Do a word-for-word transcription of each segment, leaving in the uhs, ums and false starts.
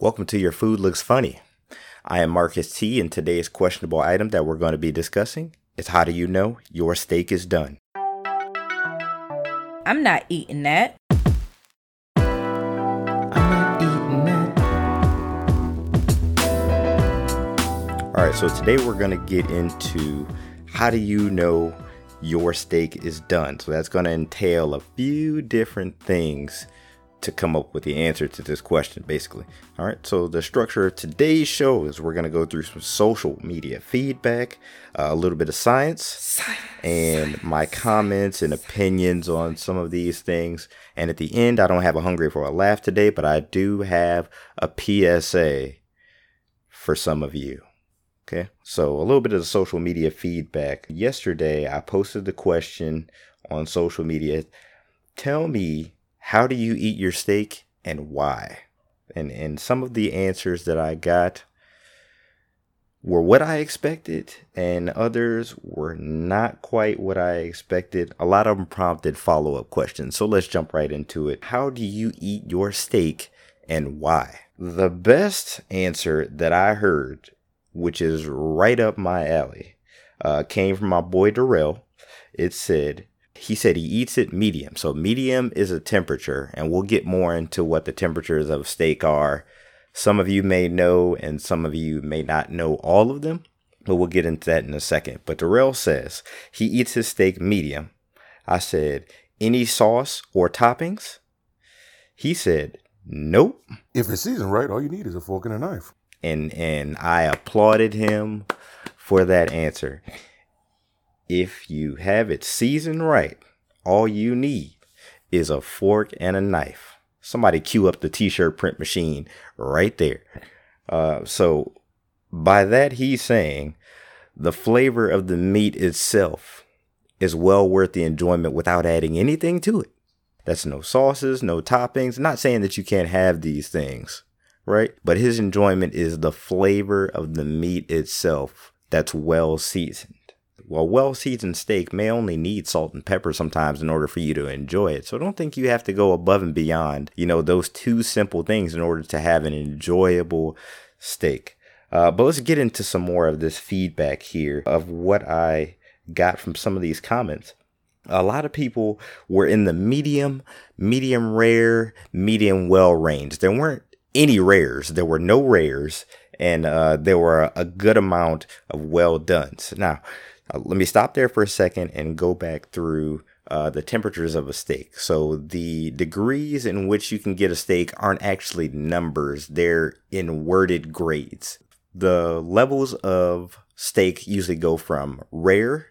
Welcome to Your Food Looks Funny. I am Marcus T, and today's questionable item that we're going to be discussing is, how do you know your steak is done? I'm not eating that. I'm not eating that. All right, so today we're going to get into how do you know your steak is done. So that's going to entail a few different things to come up with the answer to this question, basically. All right, so the structure of today's show is we're going to go through some social media feedback, uh, a little bit of science, science and science, my comments and opinions on some of these things. And at the end, I don't have a hungry for a laugh today, but I do have a P S A for some of you. Okay, so a little bit of the social media feedback. Yesterday, I posted the question on social media, tell me, how do you eat your steak and why? And and some of the answers that I got were what I expected, and others were not quite what I expected. A lot of them prompted follow-up questions, so let's jump right into it. How do you eat your steak and why? The best answer that I heard, which is right up my alley, uh, came from my boy Darrell. It said... He said he eats it medium. So medium is a temperature, and we'll get more into what the temperatures of steak are. Some of you may know, and some of you may not know all of them, but we'll get into that in a second. But Darrell says he eats his steak medium. I said, any sauce or toppings? He said, nope. If it's seasoned right, all you need is a fork and a knife. And and I applauded him for that answer. If you have it seasoned right, all you need is a fork and a knife. Somebody cue up the t-shirt print machine right there. Uh, so by that, he's saying the flavor of the meat itself is well worth the enjoyment without adding anything to it. That's no sauces, no toppings. Not saying that you can't have these things, right? But his enjoyment is the flavor of the meat itself that's well seasoned. Well, well-seasoned steak may only need salt and pepper sometimes in order for you to enjoy it. So don't think you have to go above and beyond, you know, those two simple things in order to have an enjoyable steak. Uh, but let's get into some more of this feedback here of what I got from some of these comments. A lot of people were in the medium, medium rare, medium well range. There weren't any rares. There were no rares. And uh, there were a good amount of well done. So now, Uh, let me stop there for a second and go back through uh, the temperatures of a steak. So the degrees in which you can get a steak aren't actually numbers. They're in worded grades. The levels of steak usually go from rare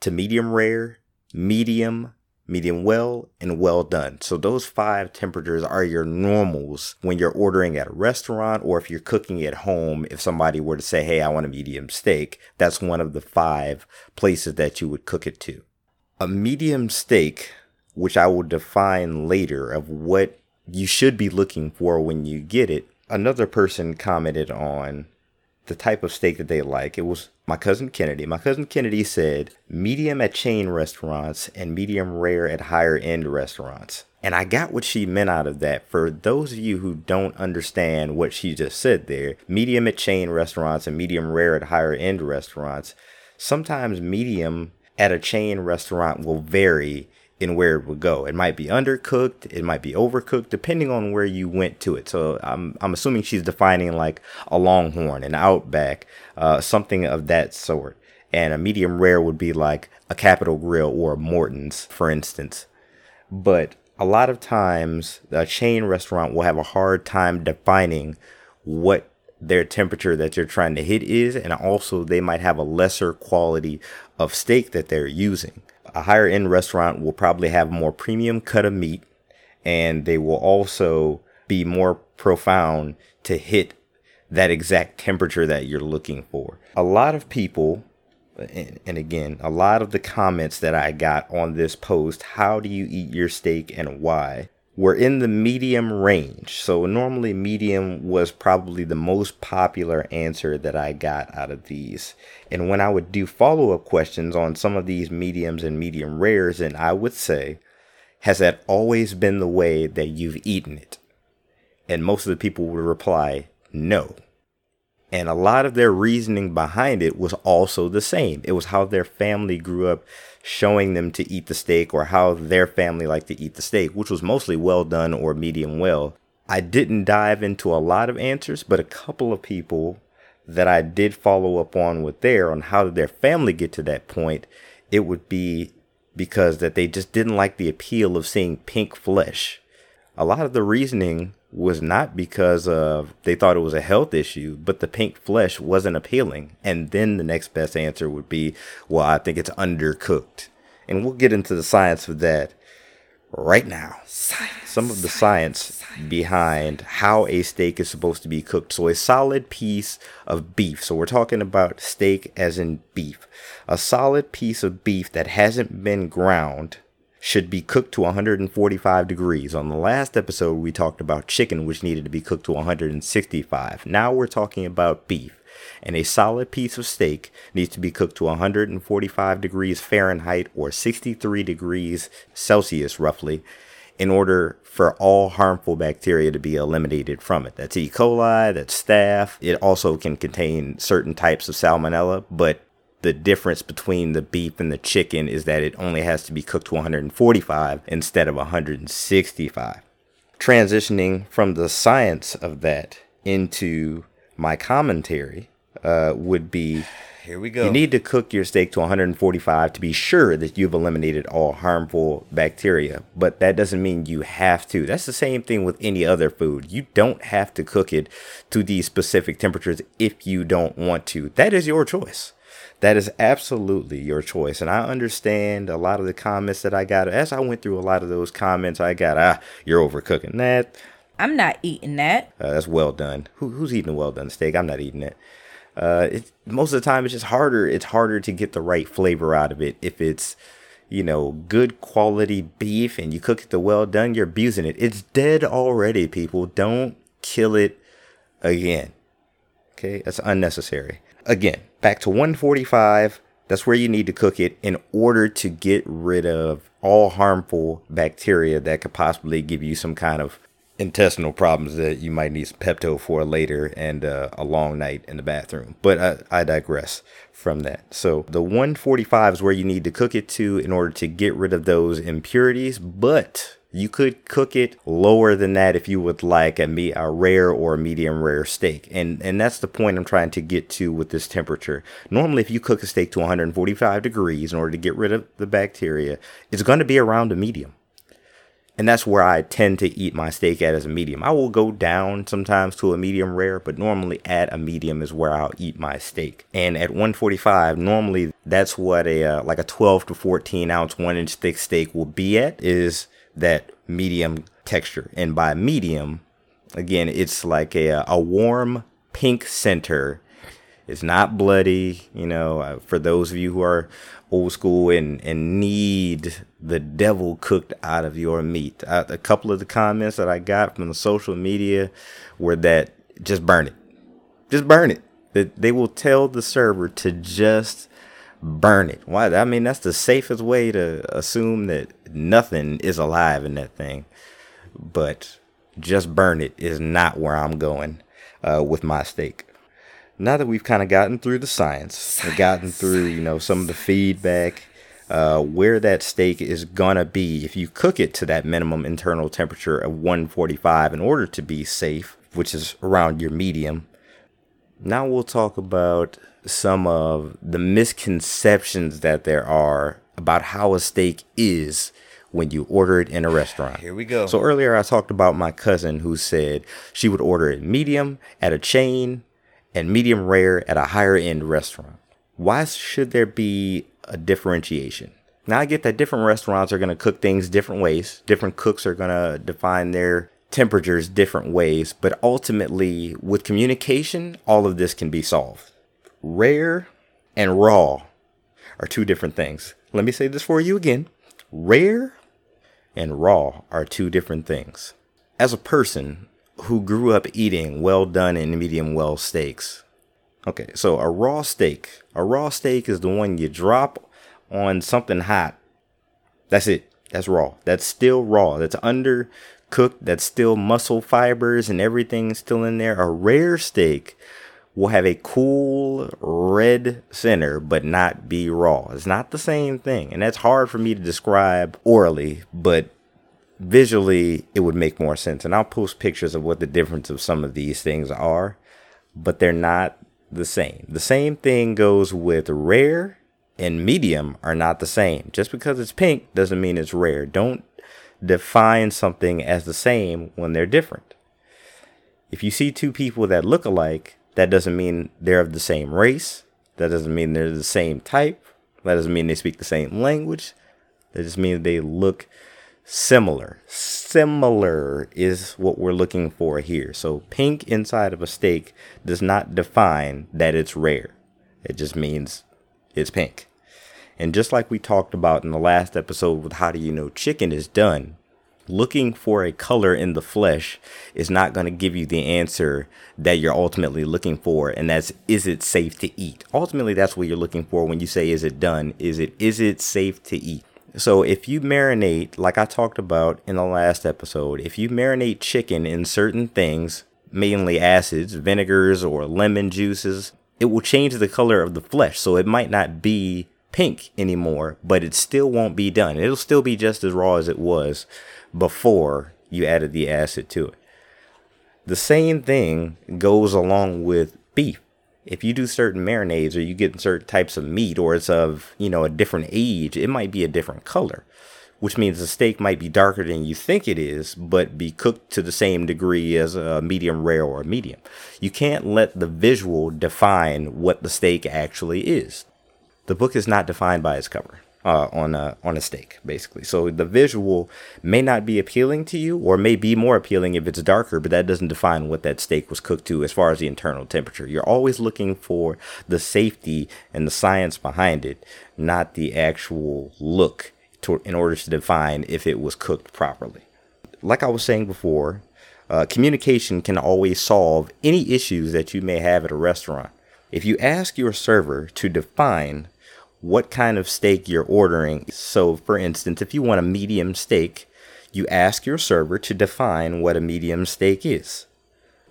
to medium rare, medium, medium well, and well done. So those five temperatures are your normals when you're ordering at a restaurant, or if you're cooking at home, if somebody were to say, hey, I want a medium steak, that's one of the five places that you would cook it to. A medium steak, which I will define later of what you should be looking for when you get it. Another person commented on the type of steak that they like. It was my cousin Kennedy. My cousin Kennedy said medium at chain restaurants and medium rare at higher end restaurants. And I got what she meant out of that. For those of you who don't understand what she just said there, medium at chain restaurants and medium rare at higher end restaurants, sometimes medium at a chain restaurant will vary in where it would go. It might be undercooked, it might be overcooked, depending on where you went to it. So I'm I'm assuming she's defining like a Longhorn, an Outback, uh, something of that sort. And a medium rare would be like a Capitol Grill or a Morton's, for instance. But a lot of times, a chain restaurant will have a hard time defining what their temperature that you're trying to hit is, and also they might have a lesser quality of steak that they're using. A higher end restaurant will probably have more premium cut of meat, and they will also be more profound to hit that exact temperature that you're looking for. A lot of people, and, and again, a lot of the comments that I got on this post, how do you eat your steak and why, were in the medium range. So normally medium was probably the most popular answer that I got out of these. And when I would do follow-up questions on some of these mediums and medium rares, and I would say, has that always been the way that you've eaten it? And most of the people would reply, no. And a lot of their reasoning behind it was also the same. It was how their family grew up showing them to eat the steak, or how their family liked to eat the steak, which was mostly well done or medium well. I didn't dive into a lot of answers, but a couple of people that I did follow up on with there on how did their family get to that point, it would be because that they just didn't like the appeal of seeing pink flesh. A lot of the reasoning was not because of they thought it was a health issue, but the pink flesh wasn't appealing. And then the next best answer would be, well, I think it's undercooked. And we'll get into the science of that right now. Science, Some of the science, science behind how a steak is supposed to be cooked. So a solid piece of beef. So we're talking about steak as in beef. A solid piece of beef that hasn't been ground should be cooked to one hundred forty-five degrees. On the last episode, we talked about chicken, which needed to be cooked to one hundred sixty-five. Now we're talking about beef. And a solid piece of steak needs to be cooked to one hundred forty-five degrees Fahrenheit, or sixty-three degrees Celsius roughly, in order for all harmful bacteria to be eliminated from it. That's E. coli, that's staph. It also can contain certain types of salmonella, but the difference between the beef and the chicken is that it only has to be cooked to one hundred forty-five instead of one hundred sixty-five. Transitioning from the science of that into my commentary uh, would be, here we go. You need to cook your steak to one hundred forty-five to be sure that you've eliminated all harmful bacteria, but that doesn't mean you have to. That's the same thing with any other food. You don't have to cook it to these specific temperatures if you don't want to. That is your choice. That is absolutely your choice. And I understand a lot of the comments that I got. As I went through a lot of those comments, I got, ah, you're overcooking that. I'm not eating that. Uh, that's well done. Who, who's eating a well done steak? I'm not eating it. Uh, it. Most of the time, it's just harder. It's harder to get the right flavor out of it. If it's, you know, good quality beef and you cook it the well done, you're abusing it. It's dead already, people. Don't kill it again. Okay, that's unnecessary. Again, back to one forty-five, that's where you need to cook it in order to get rid of all harmful bacteria that could possibly give you some kind of intestinal problems that you might need some Pepto for later and uh, a long night in the bathroom. But I, I digress from that. So the one forty-five is where you need to cook it to in order to get rid of those impurities, but you could cook it lower than that if you would like a, me- a rare or a medium rare steak. And and that's the point I'm trying to get to with this temperature. Normally, if you cook a steak to one hundred forty-five degrees in order to get rid of the bacteria, it's going to be around a medium. And that's where I tend to eat my steak at, as a medium. I will go down sometimes to a medium rare, but normally at a medium is where I'll eat my steak. And at one forty-five, normally that's what a uh, like a twelve to fourteen ounce, one inch thick steak will be at, is that medium texture. And by medium, again, it's like a a warm pink center. It's not bloody. You know, for those of you who are old school and and need the devil cooked out of your meat, I, a couple of the comments that I got from the social media were that just burn it, just burn it. That they will tell the server to just burn it. Why? I mean, that's the safest way to assume that nothing is alive in that thing. But just burn it is not where I'm going uh, with my steak. Now that we've kind of gotten through the science, science we've gotten through, science, you know, some of the feedback, uh, where that steak is going to be if you cook it to that minimum internal temperature of one forty-five in order to be safe, which is around your medium. Now we'll talk about some of the misconceptions that there are about how a steak is when you order it in a restaurant. Here we go. So earlier I talked about my cousin who said she would order it medium at a chain and medium rare at a higher end restaurant. Why should there be a differentiation? Now I get that different restaurants are going to cook things different ways. Different cooks are going to define their temperatures different ways. But ultimately, with communication, all of this can be solved. Rare and raw are two different things. Let me say this for you again. Rare and raw are two different things. As a person who grew up eating well done and medium well steaks. Okay, so a raw steak. A raw steak is the one you drop on something hot. That's it. That's raw. That's still raw. That's under cooked that's still muscle fibers and everything still in there. A rare steak will have a cool red center, but not be raw. It's not the same thing. And that's hard for me to describe orally, but visually it would make more sense. And I'll post pictures of what the difference of some of these things are, but they're not the same. The same thing goes with rare and medium are not the same. Just because it's pink doesn't mean it's rare. Don't define something as the same when they're different. If you see two people that look alike, that doesn't mean they're of the same race. That doesn't mean they're the same type. That doesn't mean they speak the same language. That just means they look similar. Similar is what we're looking for here. So pink inside of a steak does not define that it's rare. It just means it's pink. And just like we talked about in the last episode with how do you know chicken is done, looking for a color in the flesh is not going to give you the answer that you're ultimately looking for. And that's, is it safe to eat? Ultimately, that's what you're looking for when you say, is it done? Is it, is it safe to eat? So if you marinate, like I talked about in the last episode, if you marinate chicken in certain things, mainly acids, vinegars, or lemon juices, it will change the color of the flesh. So it might not be pink anymore, but it still won't be done. It'll still be just as raw as it was before you added the acid to it. The same thing goes along with beef. If you do certain marinades or you get certain types of meat, or it's of, you know, a different age, it might be a different color, which means the steak might be darker than you think it is, but be cooked to the same degree as a medium rare or a medium. You can't let the visual define what the steak actually is. The book is not defined by its cover uh, on a on a steak, basically. So the visual may not be appealing to you, or may be more appealing if it's darker, but that doesn't define what that steak was cooked to as far as the internal temperature. You're always looking for the safety and the science behind it, not the actual look, to, in order to define if it was cooked properly. Like I was saying before, uh, communication can always solve any issues that you may have at a restaurant. If you ask your server to define what kind of steak you're ordering. So, for instance, if you want a medium steak, you ask your server to define what a medium steak is.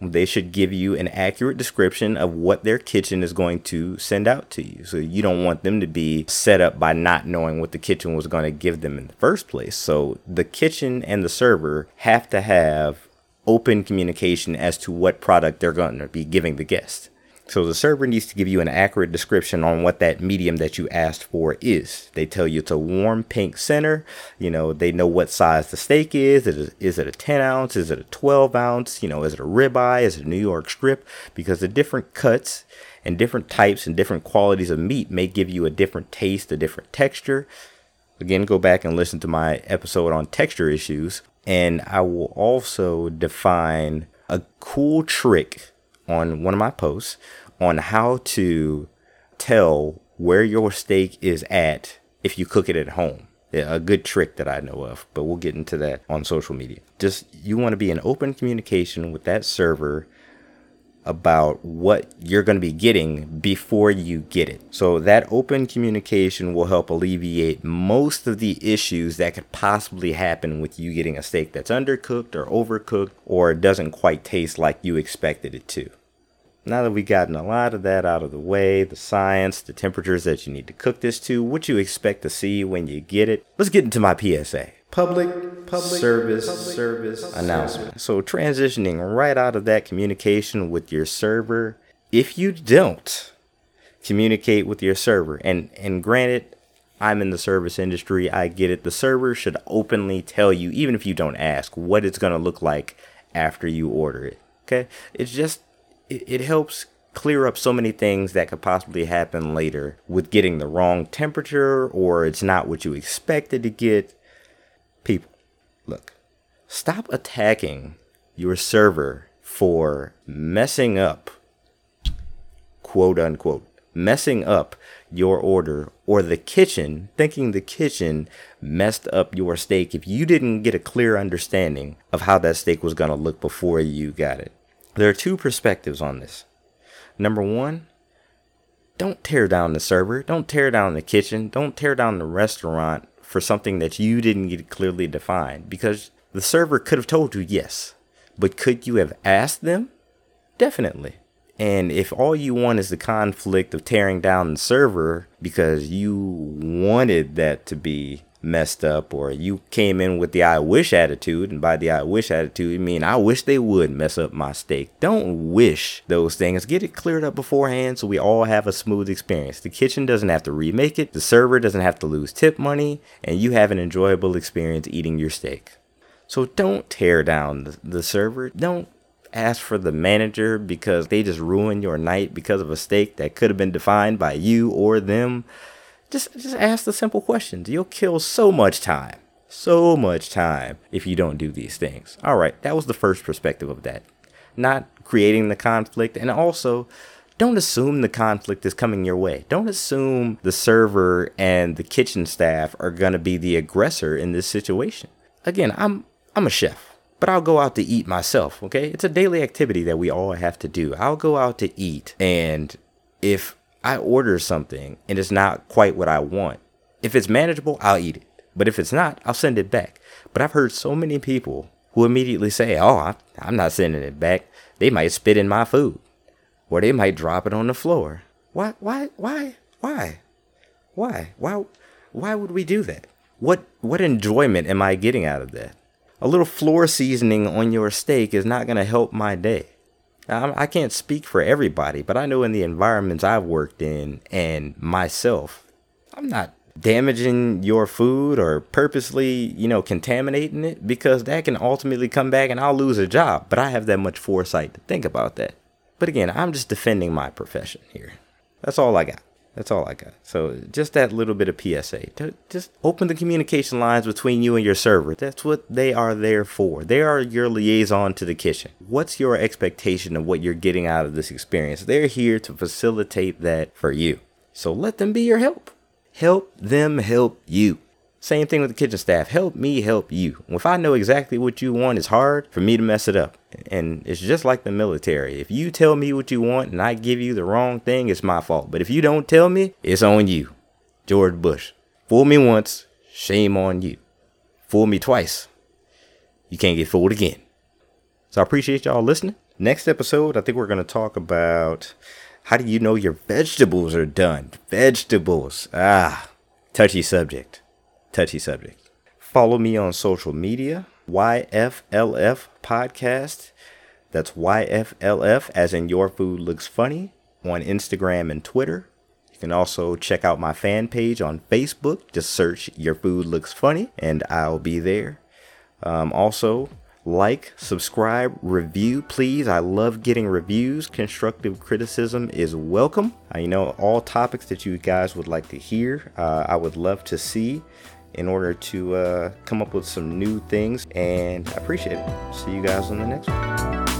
They should give you an accurate description of what their kitchen is going to send out to you. So you don't want them to be set up by not knowing what the kitchen was going to give them in the first place. So the kitchen and the server have to have open communication as to what product they're going to be giving the guest. So the server needs to give you an accurate description on what that medium that you asked for is. They tell you it's a warm pink center. You know, they know what size the steak is. Is it a ten ounce? Is it a twelve ounce? You know, is it a ribeye? Is it a New York strip? Because the different cuts and different types and different qualities of meat may give you a different taste, a different texture. Again, go back and listen to my episode on texture issues. And I will also define a cool trick on one of my posts on how to tell where your steak is at if you cook it at home. A good trick that I know of, but we'll get into that on social media. Just, you want to be in open communication with that server about what you're going to be getting before you get it. So that open communication will help alleviate most of the issues that could possibly happen with you getting a steak that's undercooked or overcooked or doesn't quite taste like you expected it to. Now that we've gotten a lot of that out of the way, the science, the temperatures that you need to cook this to, what you expect to see when you get it, let's get into my P S A. Public, public service, public, service public, announcement. So transitioning right out of that communication with your server, if you don't communicate with your server, and, and granted, I'm in the service industry, I get it. The server should openly tell you, even if you don't ask, what it's going to look like after you order it. Okay, it's just, it, it helps clear up so many things that could possibly happen later with getting the wrong temperature, or it's not what you expected to get. People, look, stop attacking your server for messing up, quote unquote, messing up your order, or the kitchen, thinking the kitchen messed up your steak if you didn't get a clear understanding of how that steak was going to look before you got it. There are two perspectives on this. Number one, don't tear down the server. Don't tear down the kitchen. Don't tear down the restaurant for something that you didn't get clearly defined, because The server could have told you yes, but could you have asked them? Definitely. And if all you want is the conflict of tearing down the server because you wanted that to be messed up, or you came in with the I wish attitude, and by the I wish attitude, you mean I wish they would mess up my steak. Don't wish those things. Get it cleared up beforehand so we all have a smooth experience. The kitchen doesn't have to remake it. The server doesn't have to lose tip money, and you have an enjoyable experience eating your steak. So don't tear down the server. Don't ask for the manager because they just ruined your night because of a steak that could have been defined by you or them. Just just ask the simple questions. You'll kill so much time. So much time if you don't do these things. All right, that was the first perspective of that. Not creating the conflict, and also don't assume the conflict is coming your way. Don't assume the server and the kitchen staff are going to be the aggressor in this situation. Again, I'm I'm a chef, but I'll go out to eat myself, okay? It's a daily activity that we all have to do. I'll go out to eat, and if I order something and it's not quite what I want, if it's manageable, I'll eat it. But if it's not, I'll send it back. But I've heard so many people who immediately say, oh, I'm not sending it back. They might spit in my food, or they might drop it on the floor. Why, why, why, why, why, why, why would we do that? What what enjoyment am I getting out of that? A little floor seasoning on your steak is not going to help my day. Now, I can't speak for everybody, but I know in the environments I've worked in and myself, I'm not damaging your food or purposely, you know, contaminating it, because that can ultimately come back and I'll lose a job. But I have that much foresight to think about that. But again, I'm just defending my profession here. That's all I got. That's all I got. So just that little bit of P S A. Just open the communication lines between you and your server. That's what they are there for. They are your liaison to the kitchen. What's your expectation of what you're getting out of this experience? They're here to facilitate that for you. So let them be your help. Help them help you. Same thing with the kitchen staff. Help me help you. If I know exactly what you want, it's hard for me to mess it up. And it's just like the military. If you tell me what you want and I give you the wrong thing, it's my fault. But if you don't tell me, it's on you. George Bush. Fool me once, shame on you. Fool me twice, you can't get fooled again. So I appreciate y'all listening. Next episode, I think we're going to talk about how do you know your vegetables are done. Vegetables. Ah, touchy subject. Touchy subject. Follow me on social media, Y F L F podcast. That's Y F L F as in Your Food Looks Funny on Instagram and Twitter. You can also check out my fan page on Facebook. Just search Your Food Looks Funny and I'll be there. Um, also, like, subscribe, review, please. I love getting reviews. Constructive criticism is welcome. Uh, you know, all topics that you guys would like to hear, uh, I would love to see, in order to uh, come up with some new things, and I appreciate it. See you guys on the next one.